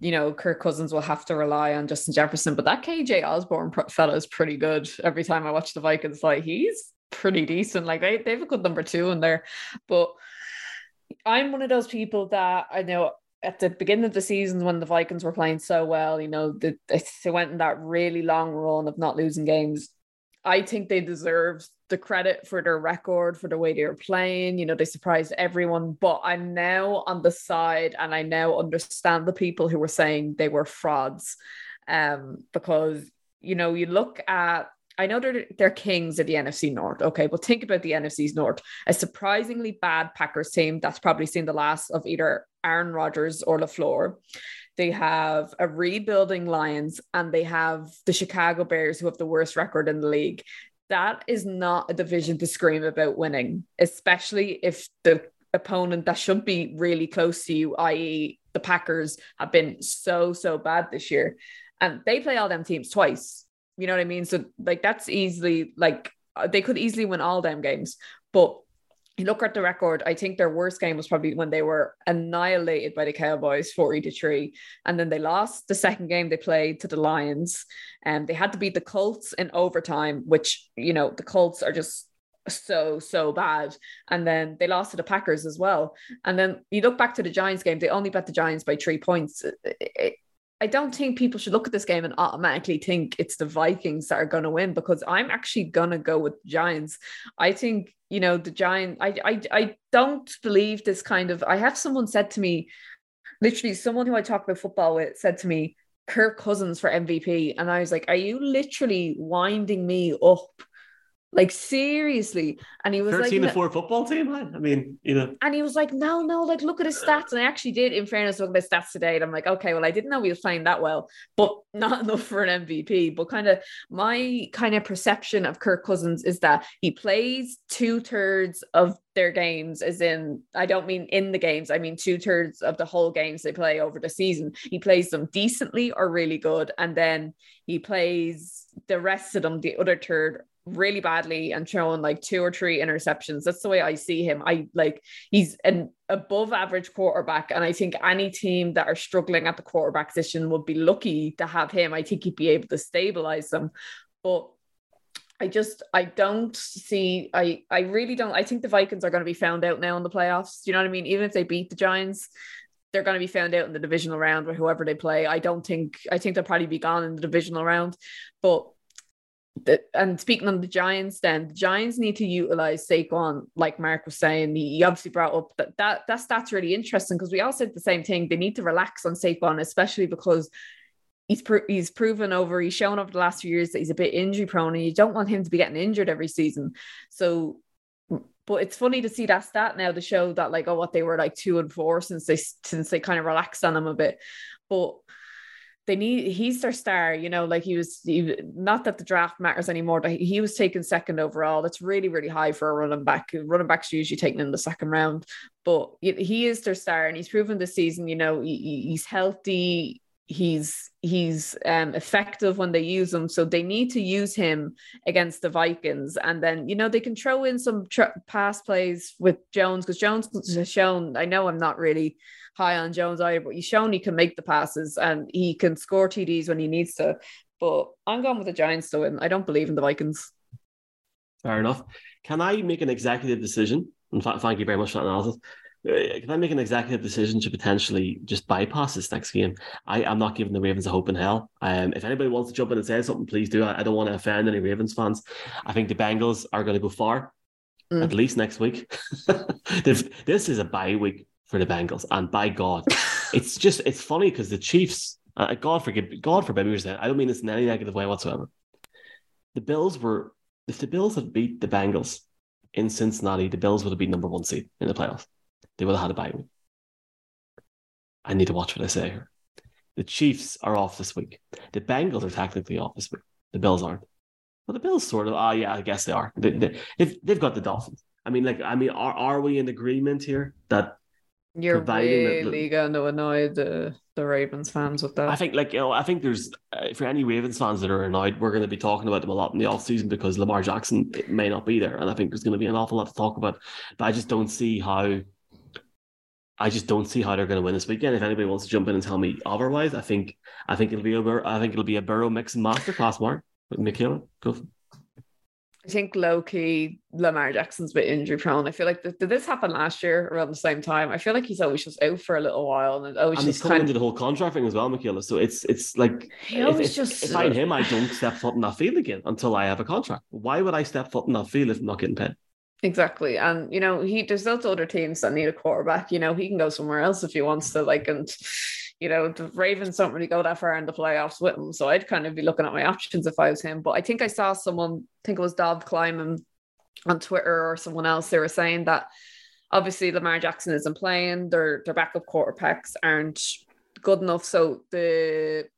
you know, Kirk Cousins will have to rely on Justin Jefferson, but that K J Osborne fellow is pretty good. Every time I watch the Vikings, like, he's pretty decent. Like, they, they have a good number two in there. But I'm one of those people that, I know at the beginning of the season when the Vikings were playing so well, you know, they, they went in that really long run of not losing games. I think they deserve the credit for their record, for the way they were playing. You know, they surprised everyone, but I'm now on the side, and I now understand the people who were saying they were frauds. Um, because, you know, you look at, I know they're, they're kings of the N F C North. Okay, but think about the N F C's North. A surprisingly bad Packers team that's probably seen the last of either Aaron Rodgers or LaFleur. They have a rebuilding Lions, and they have the Chicago Bears, who have the worst record in the league. That is not a division to scream about winning, especially if the opponent that should be really close to you, that is the Packers, have been so, so bad this year. And they play all them teams twice. You know what I mean? So, like, that's easily, like, they could easily win all them games. But you look at the record, I think their worst game was probably when they were annihilated by the Cowboys, forty to three. And then they lost the second game they played to the Lions. And they had to beat the Colts in overtime, which, you know, the Colts are just so, so bad. And then they lost to the Packers as well. And then you look back to the Giants game, they only bet the Giants by three points. I don't think people should look at this game and automatically think it's the Vikings that are going to win, because I'm actually going to go with the Giants. I think, you know, the Giants, I, I, I don't believe this kind of, I have someone said to me, literally someone who I talk about football with said to me, Kirk Cousins for M V P. And I was like, are you literally winding me up Like, seriously. And he was like, thirteen to four football team, man. I mean, you know. And he was like, no, no, like, look at his stats. And I actually did, in fairness, talking about stats today. And I'm like, okay, well, I didn't know he was playing that well, but not enough for an M V P. But kind of my kind of perception of Kirk Cousins is that he plays two thirds of their games, as in, I don't mean in the games, I mean two thirds of the whole games they play over the season. He plays them decently or really good. And then he plays the rest of them, the other third, really badly and throwing like two or three interceptions. That's the way I see him. I like he's an above average quarterback, and I think any team that are struggling at the quarterback position would be lucky to have him. I think he'd be able to stabilize them, but I just I don't see I I really don't I think the Vikings are going to be found out now in the playoffs. Do you know what I mean? Even if they beat the Giants, they're going to be found out in the divisional round with whoever they play. I don't think I think they'll probably be gone in the divisional round. But The, and speaking on the Giants, then the Giants need to utilize Saquon, like Mark was saying. He obviously brought up that that that's that's really interesting, because we all said the same thing. They need to relax on Saquon, especially because he's pro- he's proven over, he's shown over the last few years that he's a bit injury prone, and you don't want him to be getting injured every season. So, but it's funny to see that stat now to show that like oh, what they were like two and four since they since they kind of relaxed on him a bit, but. They need, he's their star, you know, like he was, he, not that the draft matters anymore, but he was taken second overall. That's really, really high for a running back. Running backs are usually taken in the second round, but he is their star, and he's proven this season, you know, he, he's healthy. He's, he's um, effective when they use him. So they need to use him against the Vikings. And then, you know, they can throw in some tra- pass plays with Jones, because Jones has shown, I know I'm not really high on Jones either, but he's shown he can make the passes and he can score T Ds when he needs to. But I'm going with the Giants to win. I don't believe in the Vikings. Fair enough. Can I make an executive decision? And th- thank you very much for that analysis. Uh, can I make an executive decision to potentially just bypass this next game? I, I'm not giving the Ravens a hope in hell. Um, if anybody wants to jump in and say something, please do. I, I don't want to offend any Ravens fans. I think the Bengals are going to go far, mm. at least next week. This is a bye week for the Bengals, and by God, it's just, it's funny because the Chiefs, uh, God forgive, God forbid me for saying, I don't mean this in any negative way whatsoever. The Bills were, if the Bills had beat the Bengals in Cincinnati, the Bills would have been number one seed in the playoffs. They would have had a bye week. I need to watch what I say here. The Chiefs are off this week. The Bengals are technically off this week. The Bills aren't. Well, the Bills sort of, ah, oh, yeah, I guess they are. They, they, they've, they've got the Dolphins. I mean, like, I mean, are, are we in agreement here that You're really going to annoy the, the Ravens fans with that? I think, like, you know, I think there's uh, for any Ravens fans that are annoyed, we're going to be talking about them a lot in the offseason because Lamar Jackson may not be there, and I think there's going to be an awful lot to talk about. But I just don't see how. I just don't see how they're going to win this weekend. If anybody wants to jump in and tell me otherwise, I think I think it'll be a I think it'll be a Burrow mix and masterclass. Mark, with Michaela, go. For it. I think low-key Lamar Jackson's a bit injury prone. I feel like th- did this happen last year around the same time? I feel like he's always just out for a little while, and always and just coming kind of... into the whole contract thing as well, Michaela. So it's it's like he always if, just if I'm him, I don't step foot in that field again until I have a contract. Why would I step foot in that field if I'm not getting paid? Exactly, and you know he there's those other teams that need a quarterback. You know he can go somewhere else if he wants to, like and. You know, the Ravens don't really go that far in the playoffs with him. So I'd kind of be looking at my options if I was him. But I think I saw someone, I think it was Dov Kleiman on Twitter or someone else, they were saying that obviously Lamar Jackson isn't playing, their their backup quarterbacks aren't good enough. So the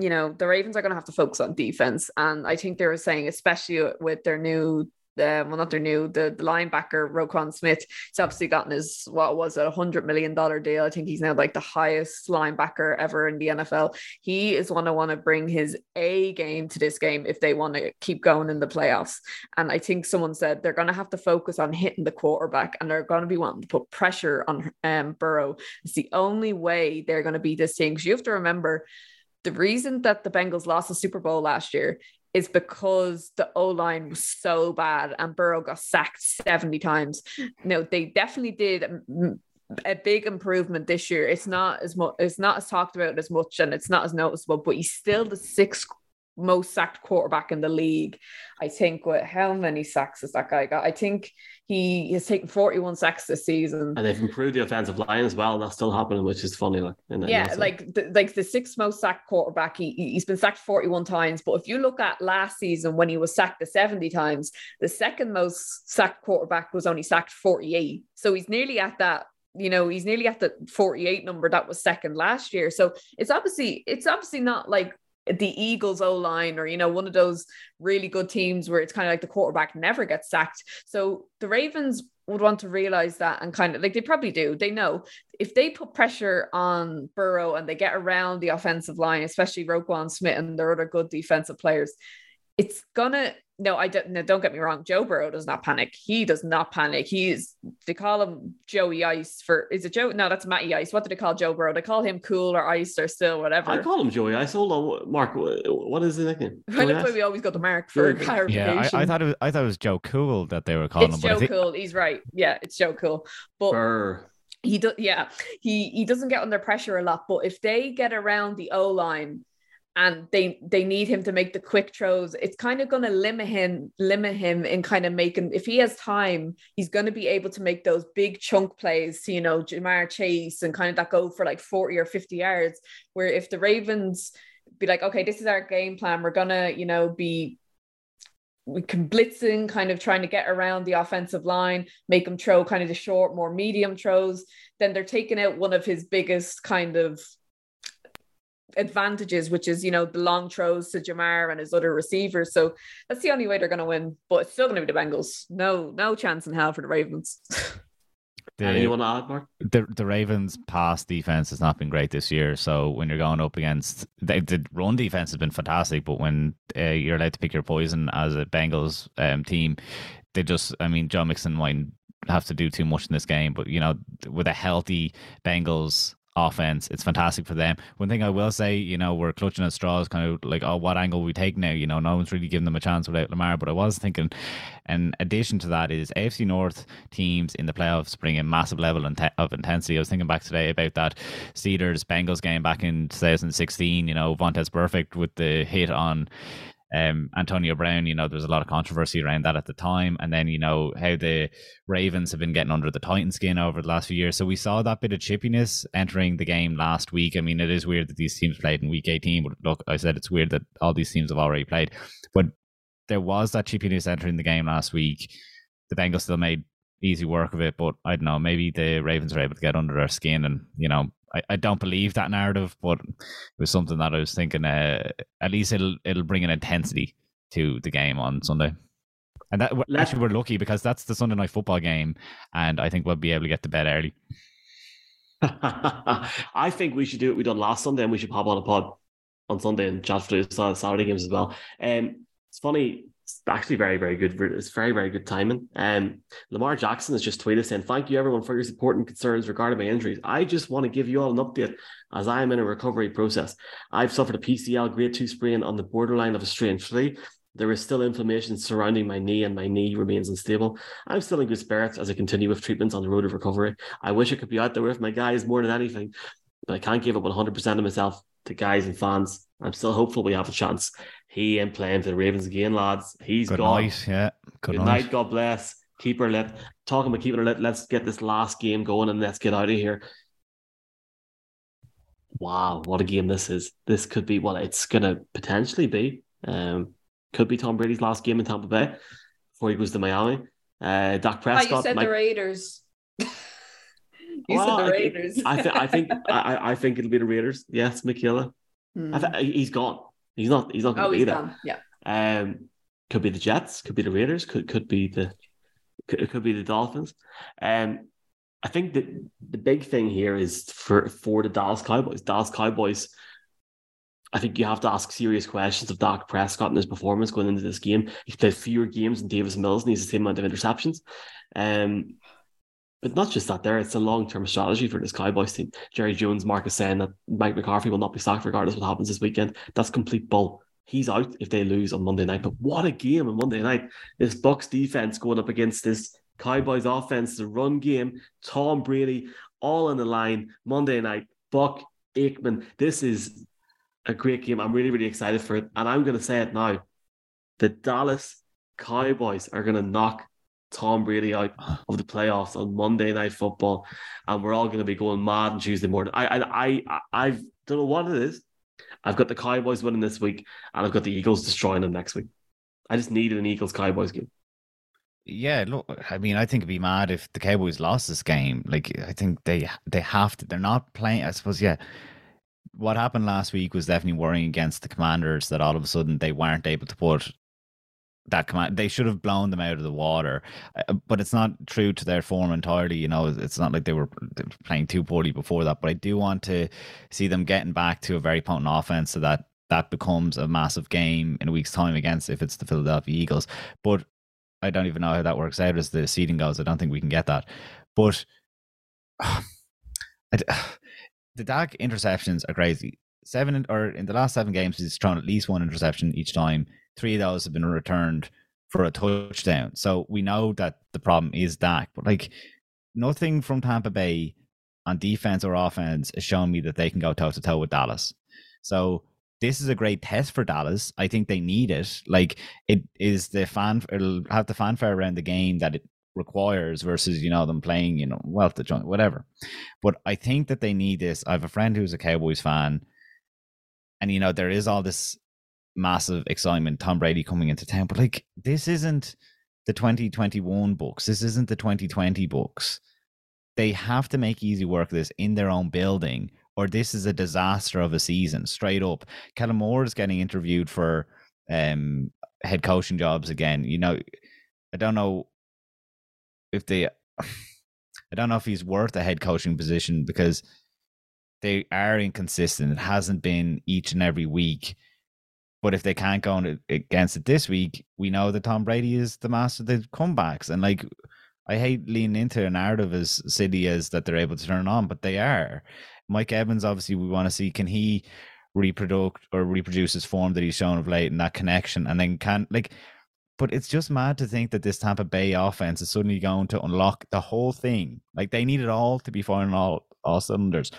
you know, the Ravens are gonna have to focus on defense. And I think they were saying, especially with their new Uh, well, not their new, the, the linebacker, Roquan Smith. He's obviously gotten his, what was it, one hundred million dollars deal. I think he's now like the highest linebacker ever in the N F L. He is going to want to bring his A game to this game if they want to keep going in the playoffs. And I think someone said they're going to have to focus on hitting the quarterback, and they're going to be wanting to put pressure on um, Burrow. It's the only way they're going to beat this team. Because you have to remember, the reason that the Bengals lost the Super Bowl last year is because the O-line was so bad and Burrow got sacked seventy times. No, they definitely did a, a big improvement this year. It's not as much, it's not as talked about as much, and it's not as noticeable, but he's still the sixth most sacked quarterback in the league. I think with how many sacks has that guy got? I think he has taken forty-one sacks this season. And they've improved the offensive line as well. And that's still happening, which is funny. Like, yeah, like the, like the sixth most sacked quarterback. He, he's been sacked forty-one times. But if you look at last season when he was sacked the seventy times, the second most sacked quarterback was only sacked forty-eight. So he's nearly at that. You know, he's nearly at the forty-eight number that was second last year. So it's obviously, it's obviously not like the Eagles O-line or, you know, one of those really good teams where it's kind of like the quarterback never gets sacked. So the Ravens would want to realize that, and kind of like, they probably do. They know if they put pressure on Burrow and they get around the offensive line, especially Roquan Smith and their other good defensive players, it's gonna, no, I don't, no, don't get me wrong. Joe Burrow does not panic. He does not panic. He is, they call him Joey Ice for, is it Joe? No, that's Matty Ice. What do they call Joe Burrow? They call him Cool or Ice or still, whatever. I call him Joey Ice. Hold on, Mark, what is the nickname? That's Ice? Why we always got the Mark for yeah. clarification. Yeah, I, I thought it was, I thought it was Joe Cool that they were calling it's him. It's Joe but think... Cool. He's right. Yeah, it's Joe Cool. But Burr. he does, yeah, he, he doesn't get under pressure a lot, but if they get around the O-line, and they they need him to make the quick throws, it's kind of going to limit him, limit him in kind of making, if he has time, he's going to be able to make those big chunk plays, you know, Jamar Chase and kind of that go for like forty or fifty yards, where if the Ravens be like, okay, this is our game plan, we're going to, you know, be, we can blitzing, kind of trying to get around the offensive line, make him throw kind of the short, more medium throws, then they're taking out one of his biggest kind of advantages, which is, you know, the long throws to Jamar and his other receivers. So that's the only way they're going to win, but it's still going to be the Bengals. No, no chance in hell for the Ravens. The, Anyone add, Mark? The, the Ravens' pass defense has not been great this year. So when you're going up against, the, the run defense has been fantastic, but when uh, you're allowed to pick your poison as a Bengals um, team, they just, I mean, John Mixon might have to do too much in this game, but, you know, with a healthy Bengals offense, it's fantastic for them. One thing I will say, you know, we're clutching at straws, kind of like, oh, what angle we take now? You know, no one's really giving them a chance without Lamar. But I was thinking, in addition to that, is A F C North teams in the playoffs bring a massive level of intensity. I was thinking back today about that Steelers Bengals game back in two thousand sixteen. You know, Vontaze Burfict with the hit on um Antonio Brown. You know, there's a lot of controversy around that at the time, and then, you know, how the Ravens have been getting under the Titans skin over the last few years. So we saw that bit of chippiness entering the game last week. I mean, it is weird that these teams played in week eighteen, but look, I said it's weird that all these teams have already played, but there was that chippiness entering the game last week. The Bengals still made easy work of it, but I don't know, maybe the Ravens were able to get under their skin, and, you know, I, I don't believe that narrative, but it was something that I was thinking, uh, at least it'll it'll bring an intensity to the game on Sunday. And that actually we're lucky, because that's the Sunday night football game, and I think we'll be able to get to bed early. I think we should do what we done last Sunday, and we should pop on a pod on Sunday and chat for the Saturday games as well. Um, it's funny, it's actually very, very good. It's very, very good timing. Um, Lamar Jackson has just tweeted saying, "Thank you everyone for your support and concerns regarding my injuries. I just want to give you all an update as I am in a recovery process. I've suffered a P C L grade two sprain on the borderline of a strain three. There is still inflammation surrounding my knee and my knee remains unstable. I'm still in good spirits as I continue with treatments on the road of recovery. I wish I could be out there with my guys more than anything, but I can't give up one hundred percent of myself to guys and fans. I'm still hopeful we have a chance." He ain't playing for the Ravens again, lads. He's good gone. Night, yeah. Good, good night. night. God bless. Keep her lit. Talking about keeping her lit, let's get this last game going and let's get out of here. Wow, what a game this is. This could be what it's going to potentially be. Um, could be Tom Brady's last game in Tampa Bay before he goes to Miami. Uh, Dak Prescott. Oh, you said Mike... the Raiders. You well, said the Raiders. I, th- I think I, I think it'll be the Raiders. Yes, Michaela. Hmm. I th- he's gone. He's not. He's not going to oh, be there. Yeah. Um. Could be the Jets. Could be the Raiders. Could could be the. Could, could be the Dolphins. Um. I think that the big thing here is for for the Dallas Cowboys. Dallas Cowboys. I think you have to ask serious questions of Dak Prescott and his performance going into this game. He's played fewer games than Davis Mills, and he's the same amount of interceptions. Um. But not just that there, it's a long-term strategy for this Cowboys team. Jerry Jones, Mark is saying that Mike McCarthy will not be sacked regardless of what happens this weekend. That's complete bull. He's out if they lose on Monday night. But what a game on Monday night. This Bucks defense going up against this Cowboys offense, the run game, Tom Brady, all on the line, Monday night, Buck, Aikman. This is a great game. I'm really, really excited for it. And I'm going to say it now. The Dallas Cowboys are going to knock Tom Brady out of the playoffs on Monday Night Football. And we're all going to be going mad on Tuesday morning. I, I, I, I don't know what it is. I've got the Cowboys winning this week, and I've got the Eagles destroying them next week. I just needed an Eagles-Cowboys game. Yeah, look, I mean, I think it'd be mad if the Cowboys lost this game. Like, I think they they have to. They're not playing, I suppose, yeah. What happened last week was definitely worrying against the Commanders, that all of a sudden they weren't able to put that command. They should have blown them out of the water, uh, but it's not true to their form entirely. You know, it's not like they were, they were playing too poorly before that, but I do want to see them getting back to a very potent offense so that that becomes a massive game in a week's time against, if it's the Philadelphia Eagles. But I don't even know how that works out as the seeding goes. I don't think we can get that. But uh, I, uh, the Dak interceptions are crazy. Seven or in the last seven games, he's thrown at least one interception each time. Three of those have been returned for a touchdown. So we know that the problem is Dak. But like, nothing from Tampa Bay on defense or offense has shown me that they can go toe to toe with Dallas. So this is a great test for Dallas. I think they need it. Like, it is the fan, it'll have the fanfare around the game that it requires versus, you know, them playing, you know, wealth to joint, whatever. But I think that they need this. I have a friend who's a Cowboys fan, and, you know, there is all this massive excitement, Tom Brady coming into town, but like, this isn't the twenty twenty-one books. This isn't the twenty twenty books. They have to make easy work of this in their own building, or this is a disaster of a season, straight up. Kellen Moore is getting interviewed for um, head coaching jobs again. You know, I don't know if they, I don't know if he's worth a head coaching position, because they are inconsistent. It hasn't been each and every week. But if they can't go on against it this week, we know that Tom Brady is the master of the comebacks. And like, I hate leaning into a narrative as silly as that they're able to turn on, but they are. Mike Evans, obviously, we want to see, can he reproduce or reproduce his form that he's shown of late in that connection? And then can, like, but it's just mad to think that this Tampa Bay offense is suddenly going to unlock the whole thing. Like, they need it all to be firing all, all cylinders.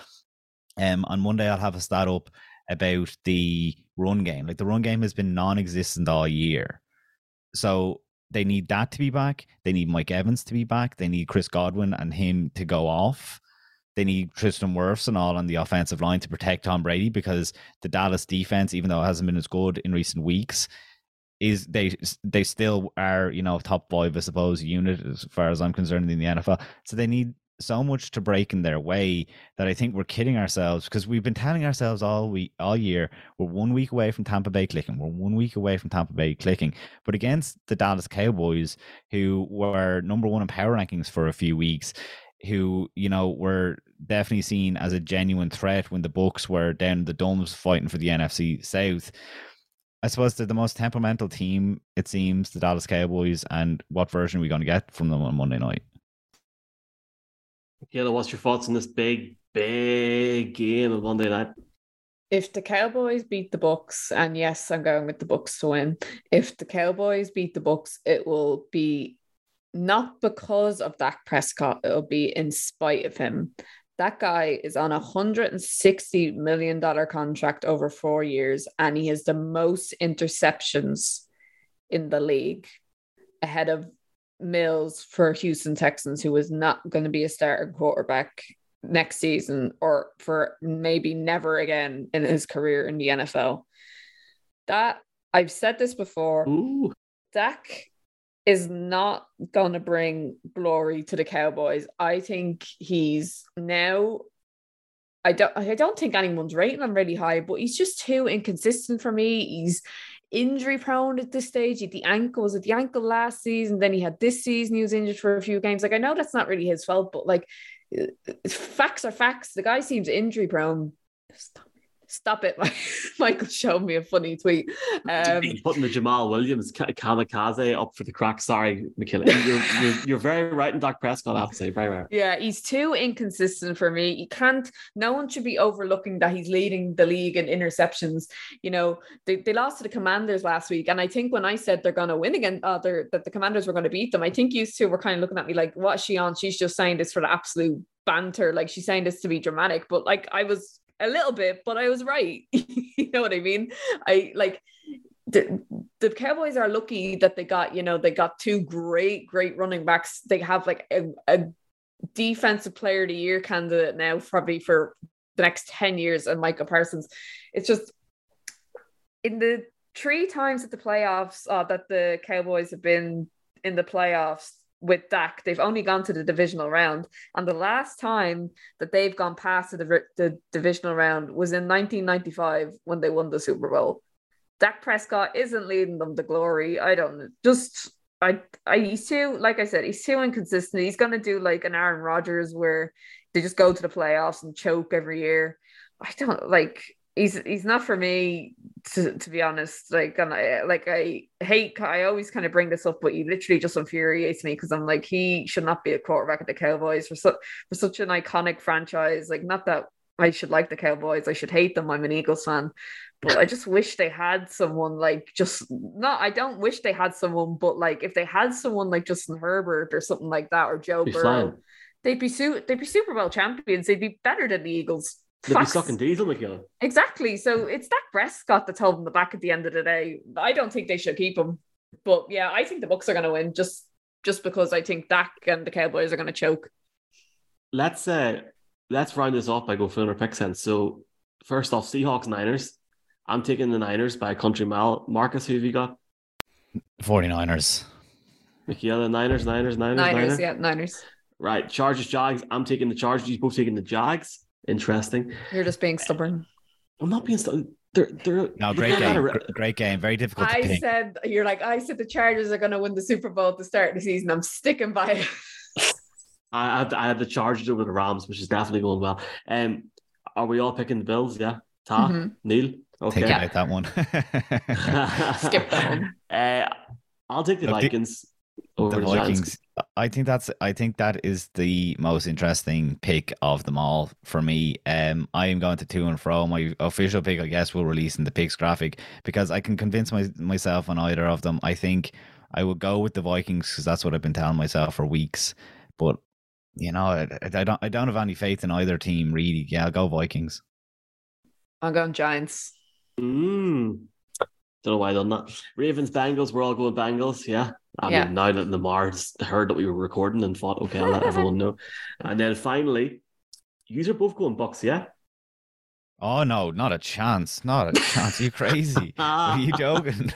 Um, on Monday, I'll have a stat up about the run game. Like, the run game has been non-existent all year. So they need that to be back. They need Mike Evans to be back. They need Chris Godwin and him to go off. They need Tristan Wirfs and all on the offensive line to protect Tom Brady, because the Dallas defense, even though it hasn't been as good in recent weeks, is they they still are, you know, top five, I suppose, unit as far as I'm concerned in the N F L. So they need so much to break in their way that I think we're kidding ourselves, because we've been telling ourselves all week, all year, we're one week away from Tampa Bay clicking. We're one week away from Tampa Bay clicking. But against the Dallas Cowboys, who were number one in power rankings for a few weeks, who, you know, were definitely seen as a genuine threat when the Bucs were down in the dumps fighting for the N F C South. I suppose they're the most temperamental team, it seems, the Dallas Cowboys, and what version are we going to get from them on Monday night? Kayla, what's your thoughts on this big, big game on Monday night? If the Cowboys beat the Bucs, and yes, I'm going with the Bucs to win. If the Cowboys beat the Bucs, it will be not because of Dak Prescott, it'll be in spite of him. That guy is on a one hundred sixty million dollars contract over four years, and he has the most interceptions in the league, ahead of Mills for Houston Texans, who is not going to be a starting quarterback next season, or for maybe never again in his career in the N F L. That, I've said this before, Ooh. Dak is not going to bring glory to the Cowboys. I think he's now, I don't, I don't think anyone's rating him really high, but he's just too inconsistent for me. He's injury prone at this stage. He had the ankle, was it the ankle last season? Then he had this season, he was injured for a few games. Like, I know that's not really his fault, but like, facts are facts. The guy seems injury prone. Stop, stop it. Michael showed me a funny tweet. Um, putting the Jamal Williams kamikaze up for the crack. Sorry, Michaela. You're, you're, you're very right in Dak Prescott, I have to say. Very right. Yeah, he's too inconsistent for me. You can't, no one should be overlooking that he's leading the league in interceptions. You know, they, they lost to the Commanders last week. And I think when I said they're going to win again, uh, that the Commanders were going to beat them, I think you two were kind of looking at me like, what is she on? She's just saying this for the absolute banter. Like, she's saying this to be dramatic. But like, I was a little bit, but I was right. You know what I mean? I like the, the Cowboys are lucky that they got, you know, they got two great, great running backs. They have like a, a defensive player of the year candidate now, probably for the next ten years, and Michael Parsons. It's just in the three times at the playoffs uh, that the Cowboys have been in the playoffs with Dak, they've only gone to the divisional round. And the last time that they've gone past the, the divisional round was in nineteen ninety-five when they won the Super Bowl. Dak Prescott isn't leading them to glory. I don't just, I, I, he's too, like I said, he's too inconsistent. He's going to do like an Aaron Rodgers where they just go to the playoffs and choke every year. I don't like, he's, he's not for me, to, to be honest. Like, and I, like I hate, I always kind of bring this up, but he literally just infuriates me because I'm like, he should not be a quarterback at the Cowboys for, su- for such an iconic franchise. Like, not that I should like the Cowboys. I should hate them. I'm an Eagles fan, but I just wish they had someone like just not, I don't wish they had someone, but like if they had someone like Justin Herbert or something like that, or Joe Burrow, flying. they'd be su- they'd be Super Bowl champions. They'd be better than the Eagles. They'd Fox. be sucking diesel, McKellen. Exactly. So it's that Prescott that's holding the back at the end of the day. I don't think they should keep him, but yeah, I think the Bucs are going to win just, just because I think Dak and the Cowboys are going to choke. Let's uh, let's round this off by going for another pick sense. So first off, Seahawks Niners. I'm taking the Niners by a country mile. Marcus, who have you got? forty-niners. Michaela, Niners, Niners, Niners, Niners. Niners, yeah, Niners. Right, Chargers, Jags. I'm taking the Chargers. You both taking the Jags. Interesting. You're just being stubborn. I'm not being stubborn. They're, they're, no, great game. A... Great game. Very difficult I to pick. said, you're like, I said the Chargers are going to win the Super Bowl at the start of the season. I'm sticking by it. I, I had the Chargers over the Rams, which is definitely going well. Um, are we all picking the Bills? Yeah. Ta, mm-hmm. Neil? Okay. Take yeah. out that one. Skip that one. Uh, I'll take the Look, Vikings. Over the, the Vikings. Giants. I think that's I think that is the most interesting pick of them all for me. Um, I am going to to and fro. My official pick, I guess, will release in the picks graphic because I can convince my, myself on either of them. I think I will go with the Vikings because that's what I've been telling myself for weeks. But you know, I, I don't I don't have any faith in either team really. Yeah, I'll go Vikings. I'm going Giants. Mm. Don't know why I done that. Ravens, Bengals. We're all going Bengals. Yeah. I yeah. mean, now that Lamar heard that we were recording and thought, okay, I'll let everyone know. And then finally, you are both going Bucks, yeah? Oh, no, not a chance. Not a chance. You crazy. Are you joking?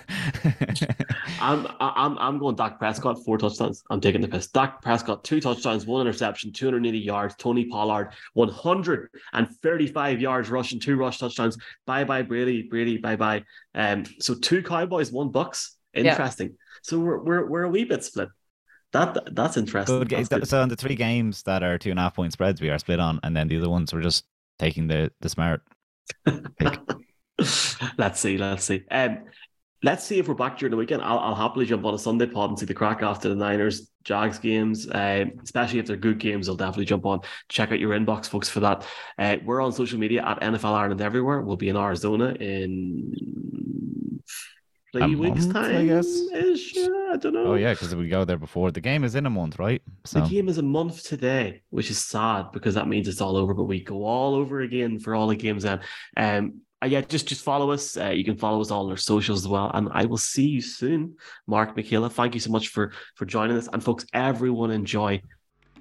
I'm I'm, I'm going Dak Prescott, four touchdowns. I'm taking the piss. Dak Prescott, two touchdowns, one interception, two hundred eighty yards. Tony Pollard, one hundred thirty-five yards rushing, two rush touchdowns. Bye-bye, Brady, Brady, bye-bye. Um, so two Cowboys, one Bucks. Interesting. Yeah. So we're, we're we're a wee bit split. That that's interesting. Good, that's good. So on the three games that are two and a half point spreads, we are split on, and then the other ones we're just taking the the smart pick. Let's see, let's see. Um, let's see if we're back during the weekend. I'll I'll happily jump on a Sunday pod and see the crack after the Niners Jags games. Uh, especially if they're good games, I'll definitely jump on. Check out your inbox, folks, for that. Uh, we're on social media at N F L Ireland everywhere. We'll be in Arizona in. Three weeks month, time, I guess. Ish, I don't know. Oh yeah, because we go there before the game is in a month, right? So the game is a month today, which is sad because that means it's all over. But we go all over again for all the games. Then, um, yeah, just just follow us. Uh, you can follow us all on our socials as well. And I will see you soon, Mark, Michaela. Thank you so much for for joining us. And folks, everyone enjoy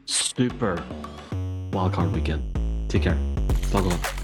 Super Wildcard Weekend. Take care. Bye.